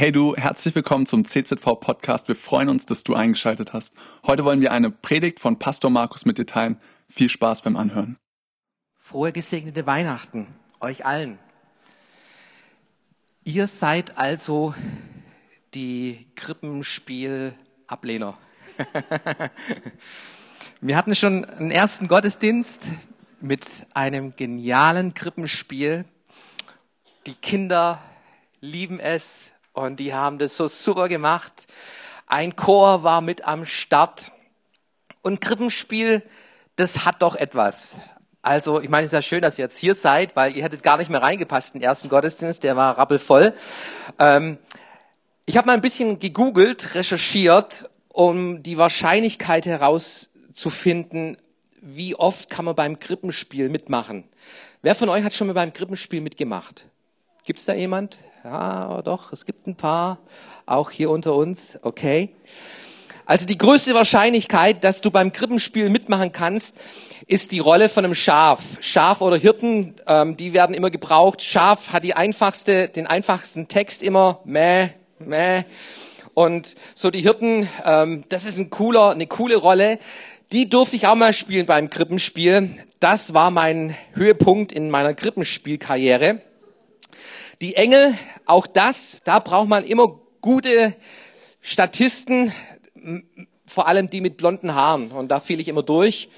Hey du, herzlich willkommen zum CZV-Podcast. Wir freuen uns, dass du eingeschaltet hast. Heute wollen wir eine Predigt von Pastor Markus mit dir teilen. Viel Spaß beim Anhören. Frohe gesegnete Weihnachten euch allen. Ihr seid also die Krippenspiel-Ablehner. Wir hatten schon einen ersten Gottesdienst mit einem genialen Krippenspiel. Die Kinder lieben es. Und die haben das so super gemacht. Ein Chor war mit am Start. Und Krippenspiel, das hat doch etwas. Also ich meine, es ist ja schön, dass ihr jetzt hier seid, weil ihr hättet gar nicht mehr reingepasst in den ersten Gottesdienst. Der war rappelvoll. Ich habe mal ein bisschen gegoogelt, recherchiert, um die Wahrscheinlichkeit herauszufinden, wie oft kann man beim Krippenspiel mitmachen. Wer von euch hat schon mal beim Krippenspiel mitgemacht? Gibt's da jemand? Ja, doch, es gibt ein paar, auch hier unter uns, okay. Also die größte Wahrscheinlichkeit, dass du beim Krippenspiel mitmachen kannst, ist die Rolle von einem Schaf. Schaf oder Hirten, die werden immer gebraucht. Schaf hat den einfachsten Text immer, mäh, mäh. Und so die Hirten, das ist eine coole Rolle. Die durfte ich auch mal spielen beim Krippenspiel. Das war mein Höhepunkt in meiner Krippenspielkarriere. Die Engel, auch das, da braucht man immer gute Statisten, vor allem die mit blonden Haaren. Und da fiel ich immer durch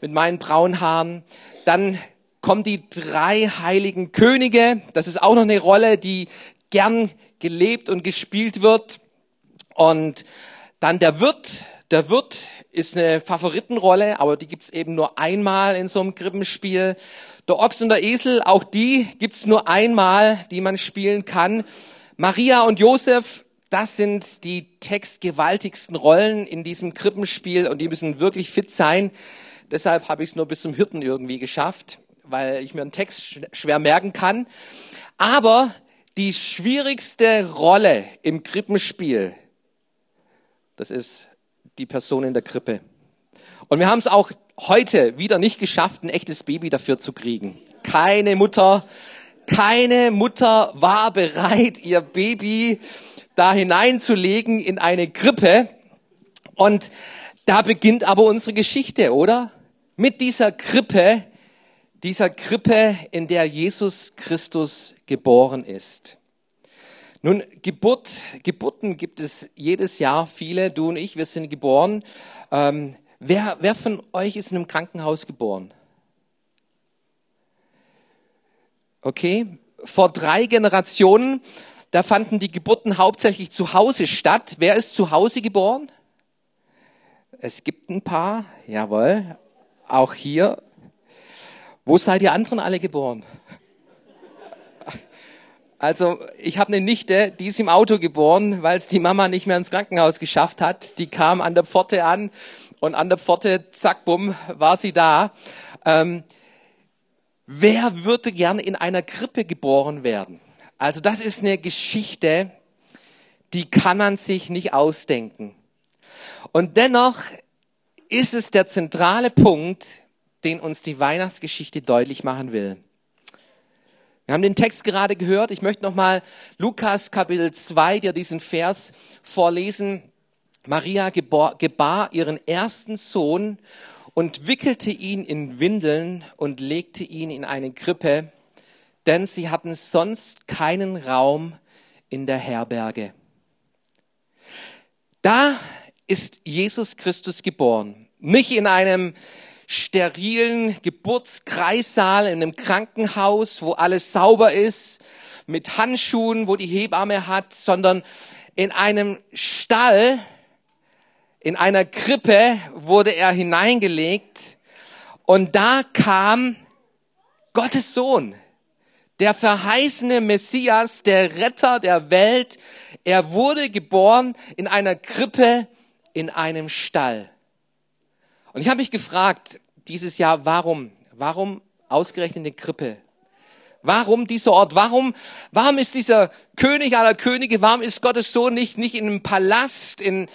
mit meinen braunen Haaren. Dann kommen die drei heiligen Könige. Das ist auch noch eine Rolle, die gern gelebt und gespielt wird. Und dann der Wirt. Der Wirt ist eine Favoritenrolle, aber die gibt's eben nur einmal in so einem Krippenspiel. Der Ochs und der Esel, auch die gibt's nur einmal, die man spielen kann. Maria und Josef, das sind die textgewaltigsten Rollen in diesem Krippenspiel und die müssen wirklich fit sein. Deshalb habe ich es nur bis zum Hirten irgendwie geschafft, weil ich mir einen Text schwer merken kann. Aber die schwierigste Rolle im Krippenspiel, das ist die Person in der Krippe. Und wir haben es auch heute wieder nicht geschafft, ein echtes Baby dafür zu kriegen. Keine Mutter war bereit, ihr Baby da hineinzulegen in eine Krippe. Und da beginnt aber unsere Geschichte, oder? Mit dieser Krippe, in der Jesus Christus geboren ist. Nun, Geburten gibt es jedes Jahr viele, du und ich, wir sind geboren. Wer von euch ist in einem Krankenhaus geboren? Okay, vor 3 Generationen, da fanden die Geburten hauptsächlich zu Hause statt. Wer ist zu Hause geboren? Es gibt ein paar, jawohl, auch hier. Wo seid ihr anderen alle geboren? Also ich habe eine Nichte, die ist im Auto geboren, weil es die Mama nicht mehr ins Krankenhaus geschafft hat. Die kam an der Pforte an und an der Pforte, zack, bumm, war sie da. Wer würde gerne in einer Krippe geboren werden? Also das ist eine Geschichte, die kann man sich nicht ausdenken. Und dennoch ist es der zentrale Punkt, den uns die Weihnachtsgeschichte deutlich machen will. Wir haben den Text gerade gehört. Ich möchte nochmal Lukas Kapitel 2, dir diesen Vers vorlesen. Maria gebar ihren ersten Sohn und wickelte ihn in Windeln und legte ihn in eine Krippe, denn sie hatten sonst keinen Raum in der Herberge. Da ist Jesus Christus geboren. Nicht in einem sterilen Geburtskreissaal in einem Krankenhaus, wo alles sauber ist, mit Handschuhen, wo die Hebamme hat, sondern in einem Stall, in einer Krippe wurde er hineingelegt und da kam Gottes Sohn, der verheißene Messias, der Retter der Welt. Er wurde geboren in einer Krippe, in einem Stall. Und ich habe mich gefragt dieses Jahr, warum ausgerechnet eine Krippe? Warum dieser Ort? Warum ist dieser König aller Könige, warum ist Gottes Sohn nicht in einem Palast, in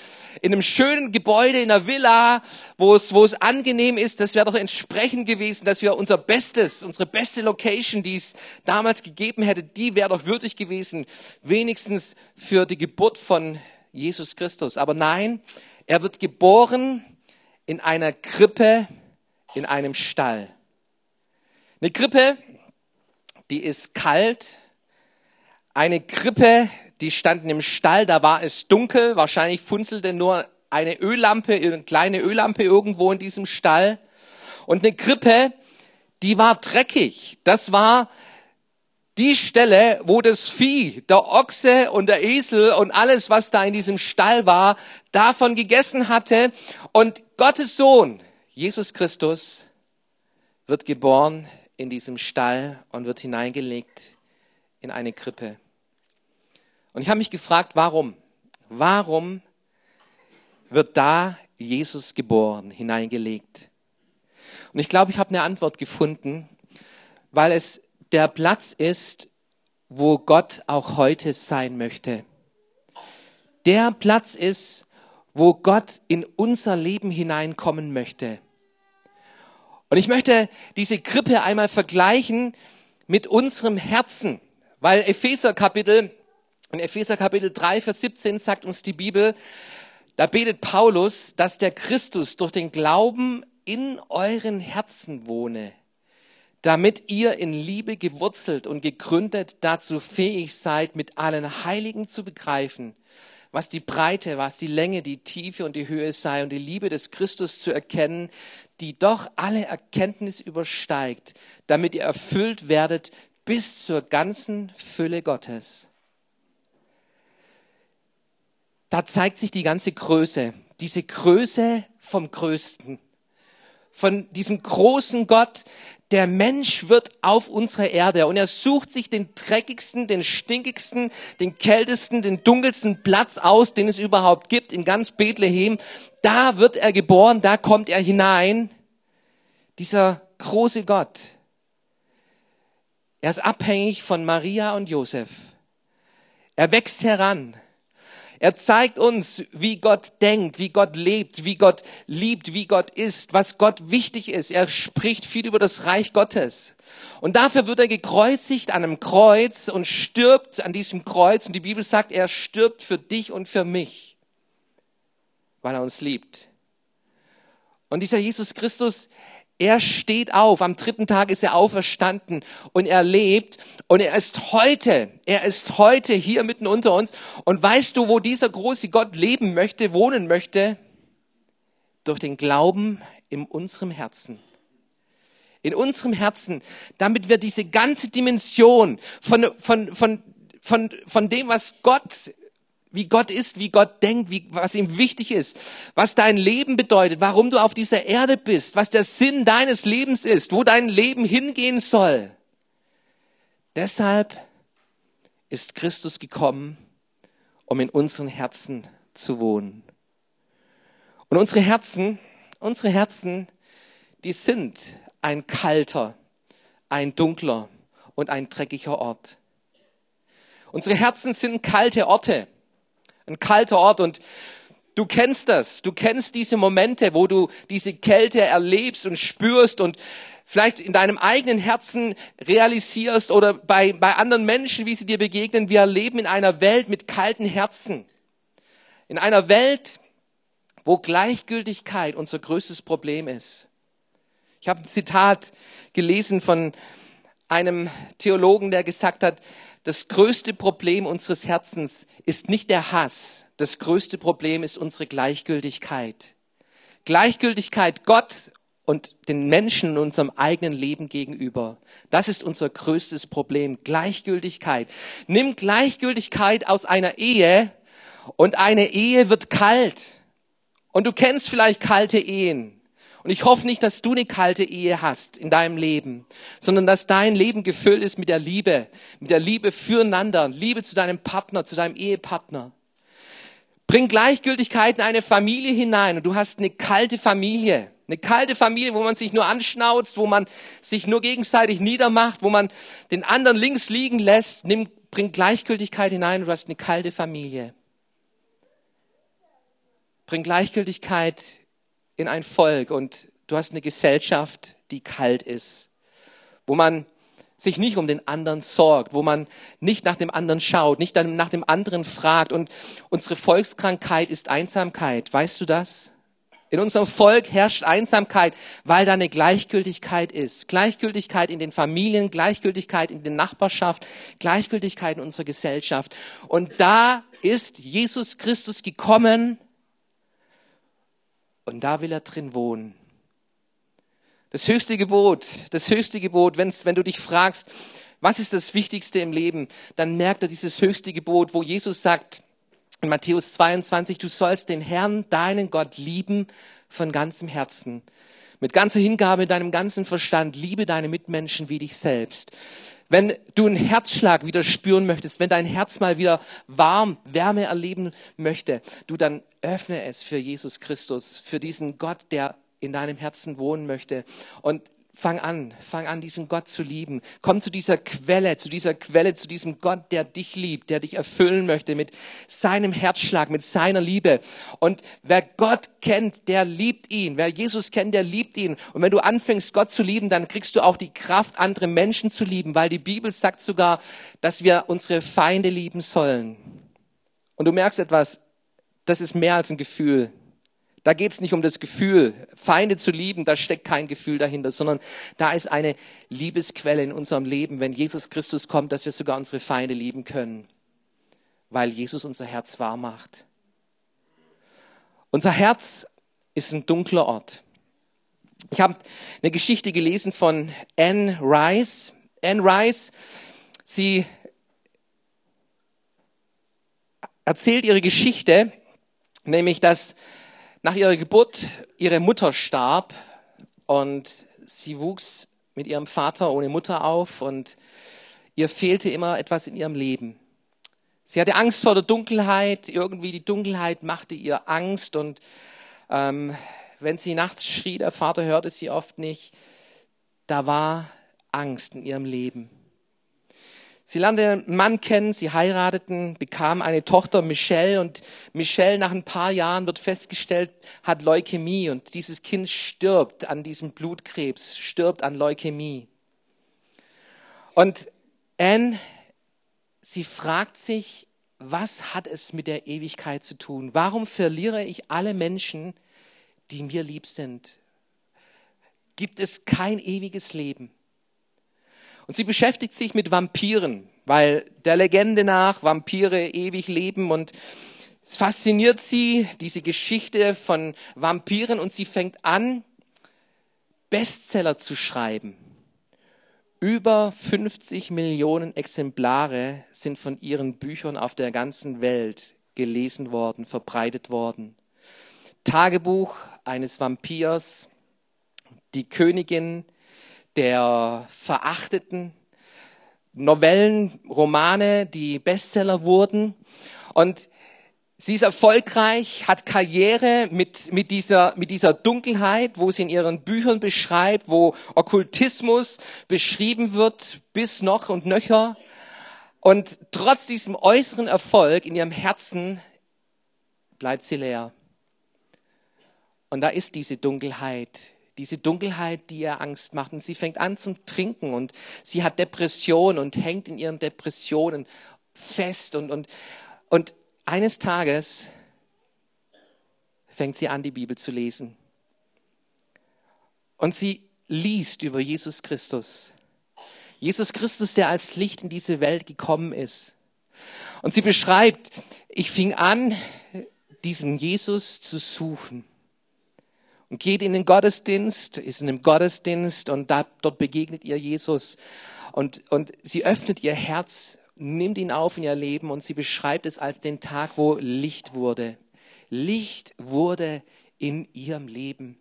einem schönen Gebäude, in einer Villa, wo es angenehm ist? Das wäre doch entsprechend gewesen, dass wir unsere beste Location, die es damals gegeben hätte, die wäre doch würdig gewesen, wenigstens für die Geburt von Jesus Christus. Aber nein, er wird geboren in einer Krippe, in einem Stall. Eine Krippe, die ist kalt. Eine Krippe, die standen im Stall, da war es dunkel. Wahrscheinlich funzelte nur eine kleine Öllampe irgendwo in diesem Stall. Und eine Krippe, die war dreckig. Das war die Stelle, wo das Vieh, der Ochse und der Esel und alles, was da in diesem Stall war, davon gegessen hatte. Und Gottes Sohn, Jesus Christus, wird geboren in diesem Stall und wird hineingelegt in eine Krippe. Und ich habe mich gefragt, warum? Warum wird da Jesus geboren, hineingelegt? Und ich glaube, ich habe eine Antwort gefunden, weil es der Platz ist, wo Gott auch heute sein möchte. Der Platz ist, wo Gott in unser Leben hineinkommen möchte. Und ich möchte diese Krippe einmal vergleichen mit unserem Herzen, weil in Epheser Kapitel 3, Vers 17 sagt uns die Bibel, da betet Paulus, dass der Christus durch den Glauben in euren Herzen wohne, damit ihr in Liebe gewurzelt und gegründet dazu fähig seid, mit allen Heiligen zu begreifen, was die Breite, was die Länge, die Tiefe und die Höhe sei und die Liebe des Christus zu erkennen, die doch alle Erkenntnis übersteigt, damit ihr erfüllt werdet bis zur ganzen Fülle Gottes. Da zeigt sich die ganze Größe, diese Größe vom Größten, von diesem großen Gott. Der Mensch wird auf unsere Erde und er sucht sich den dreckigsten, den stinkigsten, den kältesten, den dunkelsten Platz aus, den es überhaupt gibt, in ganz Bethlehem. Da wird er geboren, da kommt er hinein. Dieser große Gott. Er ist abhängig von Maria und Josef. Er wächst heran. Er zeigt uns, wie Gott denkt, wie Gott lebt, wie Gott liebt, wie Gott ist, was Gott wichtig ist. Er spricht viel über das Reich Gottes. Und dafür wird er gekreuzigt an einem Kreuz und stirbt an diesem Kreuz. Und die Bibel sagt, er stirbt für dich und für mich, weil er uns liebt. Und dieser Jesus Christus, er steht auf, am dritten Tag ist er auferstanden und er lebt und er ist heute hier mitten unter uns. Und weißt du, wo dieser große Gott leben möchte, wohnen möchte? Durch den Glauben in unserem Herzen. In unserem Herzen, damit wir diese ganze Dimension von dem, was Gott, wie Gott ist, wie Gott denkt, was ihm wichtig ist, was dein Leben bedeutet, warum du auf dieser Erde bist, was der Sinn deines Lebens ist, wo dein Leben hingehen soll. Deshalb ist Christus gekommen, um in unseren Herzen zu wohnen. Und unsere Herzen, die sind ein kalter, ein dunkler und ein dreckiger Ort. Unsere Herzen sind kalte Orte. Ein kalter Ort, und du kennst das, du kennst diese Momente, wo du diese Kälte erlebst und spürst und vielleicht in deinem eigenen Herzen realisierst oder bei anderen Menschen, wie sie dir begegnen. Wir leben in einer Welt mit kalten Herzen, in einer Welt, wo Gleichgültigkeit unser größtes Problem ist. Ich habe ein Zitat gelesen von einem Theologen, der gesagt hat, das größte Problem unseres Herzens ist nicht der Hass. Das größte Problem ist unsere Gleichgültigkeit. Gleichgültigkeit Gott und den Menschen in unserem eigenen Leben gegenüber. Das ist unser größtes Problem. Gleichgültigkeit. Nimm Gleichgültigkeit aus einer Ehe und eine Ehe wird kalt. Und du kennst vielleicht kalte Ehen. Und ich hoffe nicht, dass du eine kalte Ehe hast in deinem Leben, sondern dass dein Leben gefüllt ist mit der Liebe füreinander, Liebe zu deinem Partner, zu deinem Ehepartner. Bring Gleichgültigkeit in eine Familie hinein und du hast eine kalte Familie. Eine kalte Familie, wo man sich nur anschnauzt, wo man sich nur gegenseitig niedermacht, wo man den anderen links liegen lässt. Bring Gleichgültigkeit hinein und du hast eine kalte Familie. Bring Gleichgültigkeit in ein Volk und du hast eine Gesellschaft, die kalt ist, wo man sich nicht um den anderen sorgt, wo man nicht nach dem anderen schaut, nicht nach dem anderen fragt. Und unsere Volkskrankheit ist Einsamkeit. Weißt du das? In unserem Volk herrscht Einsamkeit, weil da eine Gleichgültigkeit ist. Gleichgültigkeit in den Familien, Gleichgültigkeit in der Nachbarschaft, Gleichgültigkeit in unserer Gesellschaft. Und da ist Jesus Christus gekommen und da will er drin wohnen. Das höchste Gebot, wenn du dich fragst, was ist das Wichtigste im Leben, dann merkt er dieses höchste Gebot, wo Jesus sagt, in Matthäus 22, du sollst den Herrn, deinen Gott, lieben von ganzem Herzen. Mit ganzer Hingabe, mit deinem ganzen Verstand, liebe deine Mitmenschen wie dich selbst. Wenn du einen Herzschlag wieder spüren möchtest, wenn dein Herz mal wieder Wärme erleben möchte, du dann öffne es für Jesus Christus, für diesen Gott, der in deinem Herzen wohnen möchte. Und fang an, diesen Gott zu lieben. Komm zu dieser Quelle, zu diesem Gott, der dich liebt, der dich erfüllen möchte mit seinem Herzschlag, mit seiner Liebe. Und wer Gott kennt, der liebt ihn. Wer Jesus kennt, der liebt ihn. Und wenn du anfängst, Gott zu lieben, dann kriegst du auch die Kraft, andere Menschen zu lieben, weil die Bibel sagt sogar, dass wir unsere Feinde lieben sollen. Und du merkst etwas, das ist mehr als ein Gefühl. Da geht's nicht um das Gefühl, Feinde zu lieben, da steckt kein Gefühl dahinter, sondern da ist eine Liebesquelle in unserem Leben, wenn Jesus Christus kommt, dass wir sogar unsere Feinde lieben können, weil Jesus unser Herz wahr macht. Unser Herz ist ein dunkler Ort. Ich habe eine Geschichte gelesen von Anne Rice. Anne Rice, sie erzählt ihre Geschichte, nämlich dass nach ihrer Geburt ihre Mutter starb und sie wuchs mit ihrem Vater ohne Mutter auf und ihr fehlte immer etwas in ihrem Leben. Sie hatte Angst vor der Dunkelheit, irgendwie die Dunkelheit machte ihr Angst und wenn sie nachts schrie, der Vater hörte sie oft nicht, da war Angst in ihrem Leben. Sie lernte einen Mann kennen, sie heirateten, bekamen eine Tochter, Michelle. Und Michelle, nach ein paar Jahren wird festgestellt, hat Leukämie. Und dieses Kind stirbt an diesem Blutkrebs, stirbt an Leukämie. Und Anne, sie fragt sich, was hat es mit der Ewigkeit zu tun? Warum verliere ich alle Menschen, die mir lieb sind? Gibt es kein ewiges Leben? Und sie beschäftigt sich mit Vampiren, weil der Legende nach Vampire ewig leben und es fasziniert sie, diese Geschichte von Vampiren und sie fängt an, Bestseller zu schreiben. Über 50 Millionen Exemplare sind von ihren Büchern auf der ganzen Welt gelesen worden, verbreitet worden. Tagebuch eines Vampirs, Die Königin der Verdammten, Novellen, Romane, die Bestseller wurden. Und sie ist erfolgreich, hat Karriere mit dieser Dunkelheit, wo sie in ihren Büchern beschreibt, wo Okkultismus beschrieben wird, bis noch und nöcher. Und trotz diesem äußeren Erfolg in ihrem Herzen bleibt sie leer. Und da ist diese Dunkelheit. Diese Dunkelheit, die ihr Angst macht. Und sie fängt an zum Trinken und sie hat Depressionen und hängt in ihren Depressionen fest. Und eines Tages fängt sie an, die Bibel zu lesen. Und sie liest über Jesus Christus. Jesus Christus, der als Licht in diese Welt gekommen ist. Und sie beschreibt, ich fing an, diesen Jesus zu suchen. Und geht in den Gottesdienst, ist in einem Gottesdienst und dort begegnet ihr Jesus. Und sie öffnet ihr Herz, nimmt ihn auf in ihr Leben und sie beschreibt es als den Tag, wo Licht wurde. Licht wurde in ihrem Leben.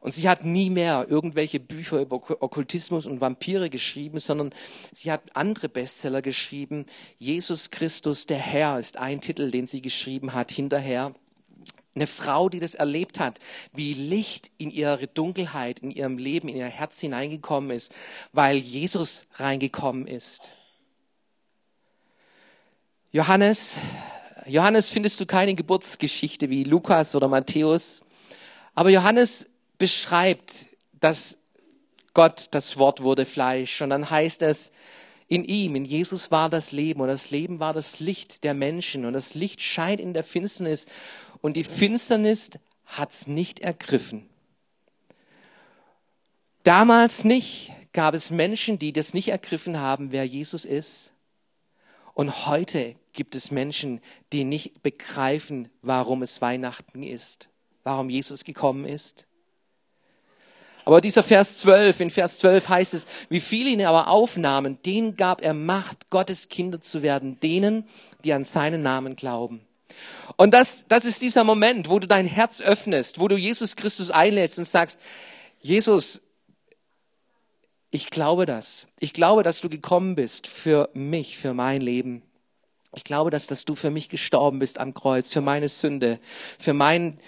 Und sie hat nie mehr irgendwelche Bücher über Okkultismus und Vampire geschrieben, sondern sie hat andere Bestseller geschrieben. Jesus Christus, der Herr, ist ein Titel, den sie geschrieben hat hinterher. Eine Frau, die das erlebt hat, wie Licht in ihre Dunkelheit, in ihrem Leben, in ihr Herz hineingekommen ist, weil Jesus reingekommen ist. Johannes findest du keine Geburtsgeschichte wie Lukas oder Matthäus, aber Johannes beschreibt, dass Gott das Wort wurde Fleisch, und dann heißt es, in ihm, in Jesus war das Leben, und das Leben war das Licht der Menschen, und das Licht scheint in der Finsternis, und die Finsternis hat's nicht ergriffen. Damals nicht, gab es Menschen, die das nicht ergriffen haben, wer Jesus ist, und heute gibt es Menschen, die nicht begreifen, warum es Weihnachten ist, warum Jesus gekommen ist. Aber dieser Vers 12, in Vers 12 heißt es, wie viele ihn aber aufnahmen, denen gab er Macht, Gottes Kinder zu werden, denen, die an seinen Namen glauben. Und das ist dieser Moment, wo du dein Herz öffnest, wo du Jesus Christus einlädst und sagst, Jesus, ich glaube das. Ich glaube, dass du gekommen bist für mich, für mein Leben. Ich glaube, dass du für mich gestorben bist am Kreuz, für meine Sünde, für meinen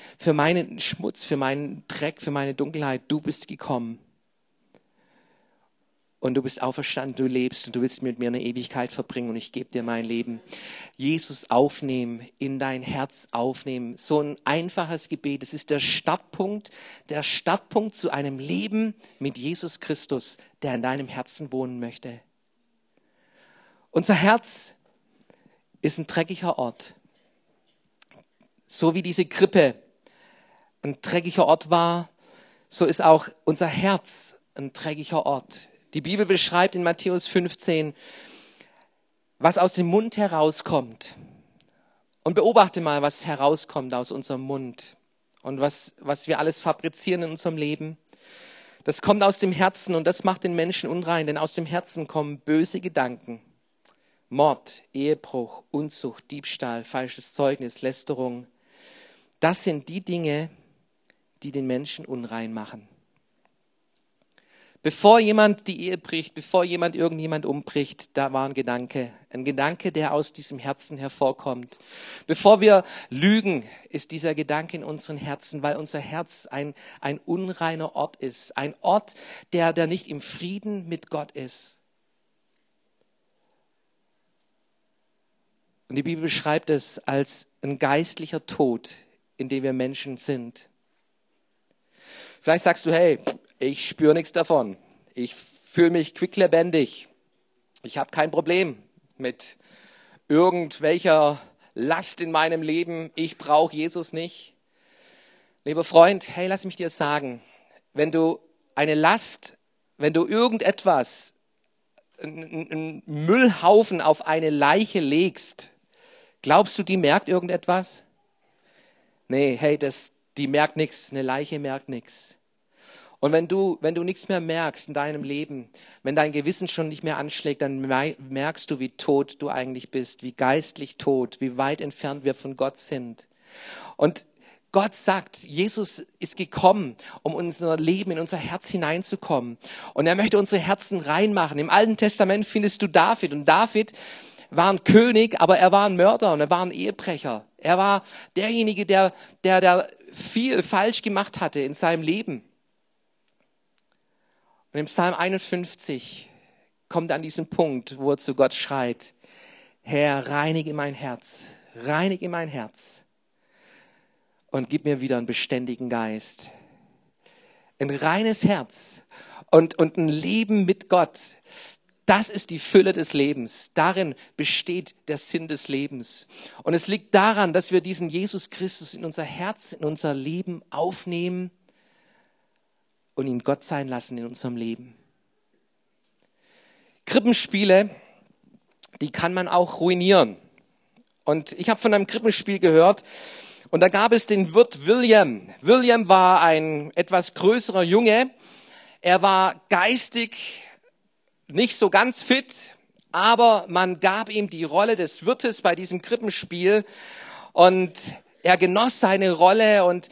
Schmutz, für meinen Dreck, für meine Dunkelheit. Du bist gekommen. Und du bist auferstanden, du lebst und du willst mit mir eine Ewigkeit verbringen und ich gebe dir mein Leben. Jesus aufnehmen, in dein Herz aufnehmen. So ein einfaches Gebet. Es ist der Startpunkt zu einem Leben mit Jesus Christus, der in deinem Herzen wohnen möchte. Unser Herz ist ein dreckiger Ort. So wie diese Krippe ein dreckiger Ort war, so ist auch unser Herz ein dreckiger Ort. Die Bibel beschreibt in Matthäus 15, was aus dem Mund herauskommt. Und beobachte mal, was herauskommt aus unserem Mund und was wir alles fabrizieren in unserem Leben. Das kommt aus dem Herzen und das macht den Menschen unrein, denn aus dem Herzen kommen böse Gedanken. Mord, Ehebruch, Unzucht, Diebstahl, falsches Zeugnis, Lästerung. Das sind die Dinge, die den Menschen unrein machen. Bevor jemand die Ehe bricht, bevor jemand irgendjemand umbricht, da war ein Gedanke, der aus diesem Herzen hervorkommt. Bevor wir lügen, ist dieser Gedanke in unseren Herzen, weil unser Herz ein unreiner Ort ist. Ein Ort, der nicht im Frieden mit Gott ist. Und die Bibel beschreibt es als ein geistlicher Tod, in dem wir Menschen sind. Vielleicht sagst du, hey, ich spüre nichts davon. Ich fühle mich quicklebendig. Ich habe kein Problem mit irgendwelcher Last in meinem Leben. Ich brauche Jesus nicht. Lieber Freund, hey, lass mich dir sagen, wenn du irgendetwas, einen Müllhaufen auf eine Leiche legst, glaubst du, die merkt irgendetwas? Nee, hey, die merkt nichts, eine Leiche merkt nichts. Und wenn du nichts mehr merkst in deinem Leben, wenn dein Gewissen schon nicht mehr anschlägt, dann merkst du, wie tot du eigentlich bist, wie geistlich tot, wie weit entfernt wir von Gott sind. Und Gott sagt, Jesus ist gekommen, um unser Leben, in unser Herz hineinzukommen. Und er möchte unsere Herzen reinmachen. Im Alten Testament findest du David. Und David war ein König, aber er war ein Mörder und er war ein Ehebrecher. Er war derjenige, der viel falsch gemacht hatte in seinem Leben. Und im Psalm 51 kommt er an diesen Punkt, wo er zu Gott schreit, Herr, reinige mein Herz und gib mir wieder einen beständigen Geist. Ein reines Herz und ein Leben mit Gott, das ist die Fülle des Lebens. Darin besteht der Sinn des Lebens. Und es liegt daran, dass wir diesen Jesus Christus in unser Herz, in unser Leben aufnehmen und ihn Gott sein lassen in unserem Leben. Krippenspiele, die kann man auch ruinieren. Und ich habe von einem Krippenspiel gehört, und da gab es den Wirt William. William war ein etwas größerer Junge. Er war geistig nicht so ganz fit, aber man gab ihm die Rolle des Wirtes bei diesem Krippenspiel und er genoss seine Rolle und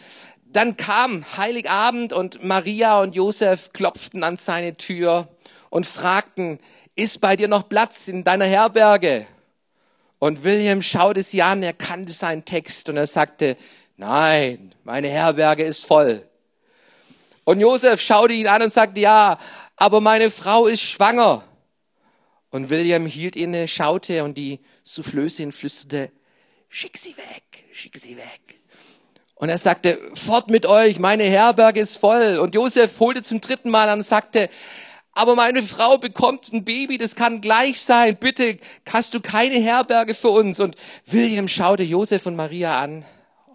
Dann kam Heiligabend und Maria und Josef klopften an seine Tür und fragten, ist bei dir noch Platz in deiner Herberge? Und William schaute sie an, er kannte seinen Text und er sagte, nein, meine Herberge ist voll. Und Josef schaute ihn an und sagte, ja, aber meine Frau ist schwanger. Und William hielt inne, schaute und die Soufflösin flüsterte, schick sie weg, schick sie weg. Und er sagte, fort mit euch, meine Herberge ist voll. Und Josef holte zum dritten Mal an und sagte, aber meine Frau bekommt ein Baby, das kann gleich sein. Bitte, hast du keine Herberge für uns? Und William schaute Josef und Maria an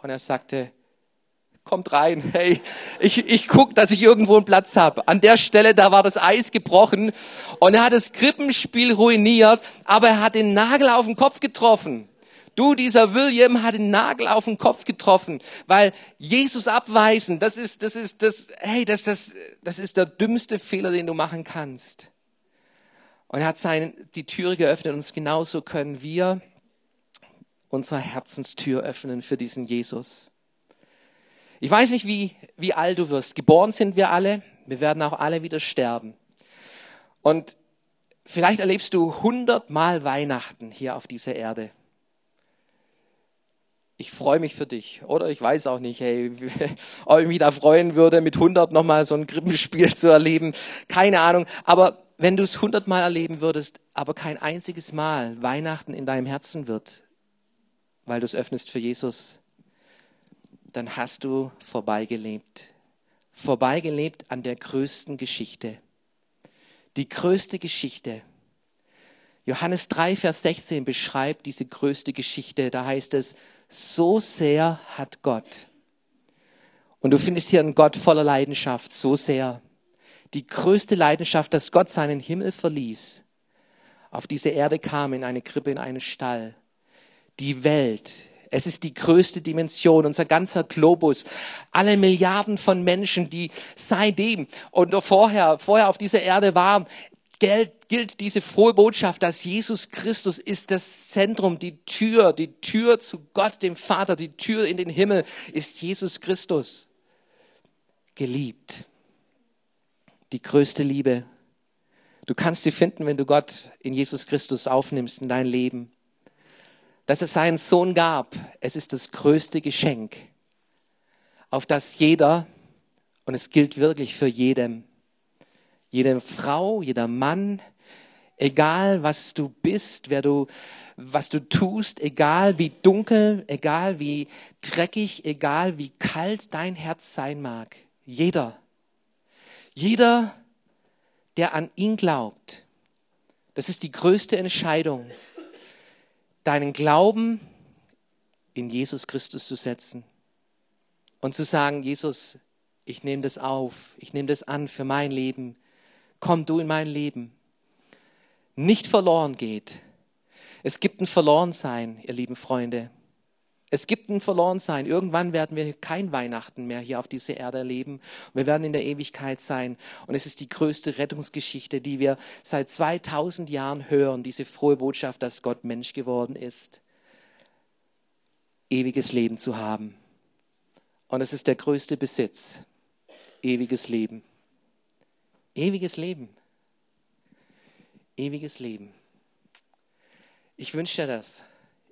und er sagte, kommt rein, hey, ich guck, dass ich irgendwo einen Platz habe. An der Stelle, da war das Eis gebrochen und er hat das Krippenspiel ruiniert, aber er hat den Nagel auf den Kopf getroffen. Du, dieser William hat den Nagel auf den Kopf getroffen, weil Jesus abweisen, das ist der dümmste Fehler, den du machen kannst. Und er hat die Türe geöffnet und genauso können wir unsere Herzenstür öffnen für diesen Jesus. Ich weiß nicht, wie alt du wirst. Geboren sind wir alle. Wir werden auch alle wieder sterben. Und vielleicht erlebst du 100-mal Weihnachten hier auf dieser Erde. Ich freue mich für dich, oder? Ich weiß auch nicht, hey, ob ich mich da freuen würde, mit 100 nochmal so ein Krippenspiel zu erleben. Keine Ahnung. Aber wenn du es 100-mal erleben würdest, aber kein einziges Mal Weihnachten in deinem Herzen wird, weil du es öffnest für Jesus, dann hast du vorbeigelebt. Vorbeigelebt an der größten Geschichte. Die größte Geschichte. Johannes 3, Vers 16 beschreibt diese größte Geschichte. Da heißt es, so sehr hat Gott. Und du findest hier einen Gott voller Leidenschaft, so sehr. Die größte Leidenschaft, dass Gott seinen Himmel verließ, auf diese Erde kam, in eine Krippe, in einen Stall. Die Welt, es ist die größte Dimension, unser ganzer Globus, alle Milliarden von Menschen, die seitdem und vorher auf dieser Erde waren, gilt diese frohe Botschaft, dass Jesus Christus ist das Zentrum, die Tür zu Gott, dem Vater, die Tür in den Himmel ist Jesus Christus. Geliebt. Die größte Liebe. Du kannst sie finden, wenn du Gott in Jesus Christus aufnimmst in dein Leben. Dass es seinen Sohn gab, es ist das größte Geschenk, auf das jeder, und es gilt wirklich für jedem, jede Frau, jeder Mann, egal was du bist, was du tust, egal wie dunkel, egal wie dreckig, egal wie kalt dein Herz sein mag. Jeder, der an ihn glaubt, das ist die größte Entscheidung, deinen Glauben in Jesus Christus zu setzen und zu sagen, Jesus, ich nehme das auf, ich nehme das an für mein Leben. Komm du in mein Leben, nicht verloren geht. Es gibt ein Verlorensein, ihr lieben Freunde. Es gibt ein Verlorensein. Irgendwann werden wir kein Weihnachten mehr hier auf dieser Erde erleben. Wir werden in der Ewigkeit sein. Und es ist die größte Rettungsgeschichte, die wir seit 2000 Jahren hören. Diese frohe Botschaft, dass Gott Mensch geworden ist, ewiges Leben zu haben. Und es ist der größte Besitz, ewiges Leben. Ewiges Leben. Ewiges Leben. Ich wünsche dir das.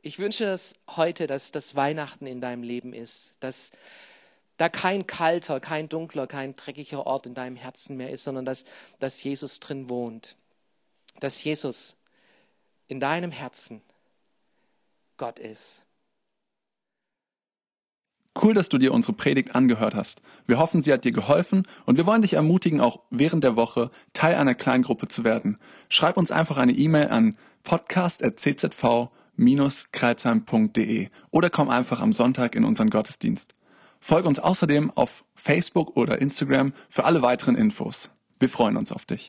Ich wünsche dir das heute, dass das Weihnachten in deinem Leben ist. Dass da kein kalter, kein dunkler, kein dreckiger Ort in deinem Herzen mehr ist, sondern dass Jesus drin wohnt. Dass Jesus in deinem Herzen Gott ist. Cool, dass du dir unsere Predigt angehört hast. Wir hoffen, sie hat dir geholfen und wir wollen dich ermutigen, auch während der Woche Teil einer Kleingruppe zu werden. Schreib uns einfach eine E-Mail an podcast@czv-kreuzheim.de oder komm einfach am Sonntag in unseren Gottesdienst. Folge uns außerdem auf Facebook oder Instagram für alle weiteren Infos. Wir freuen uns auf dich.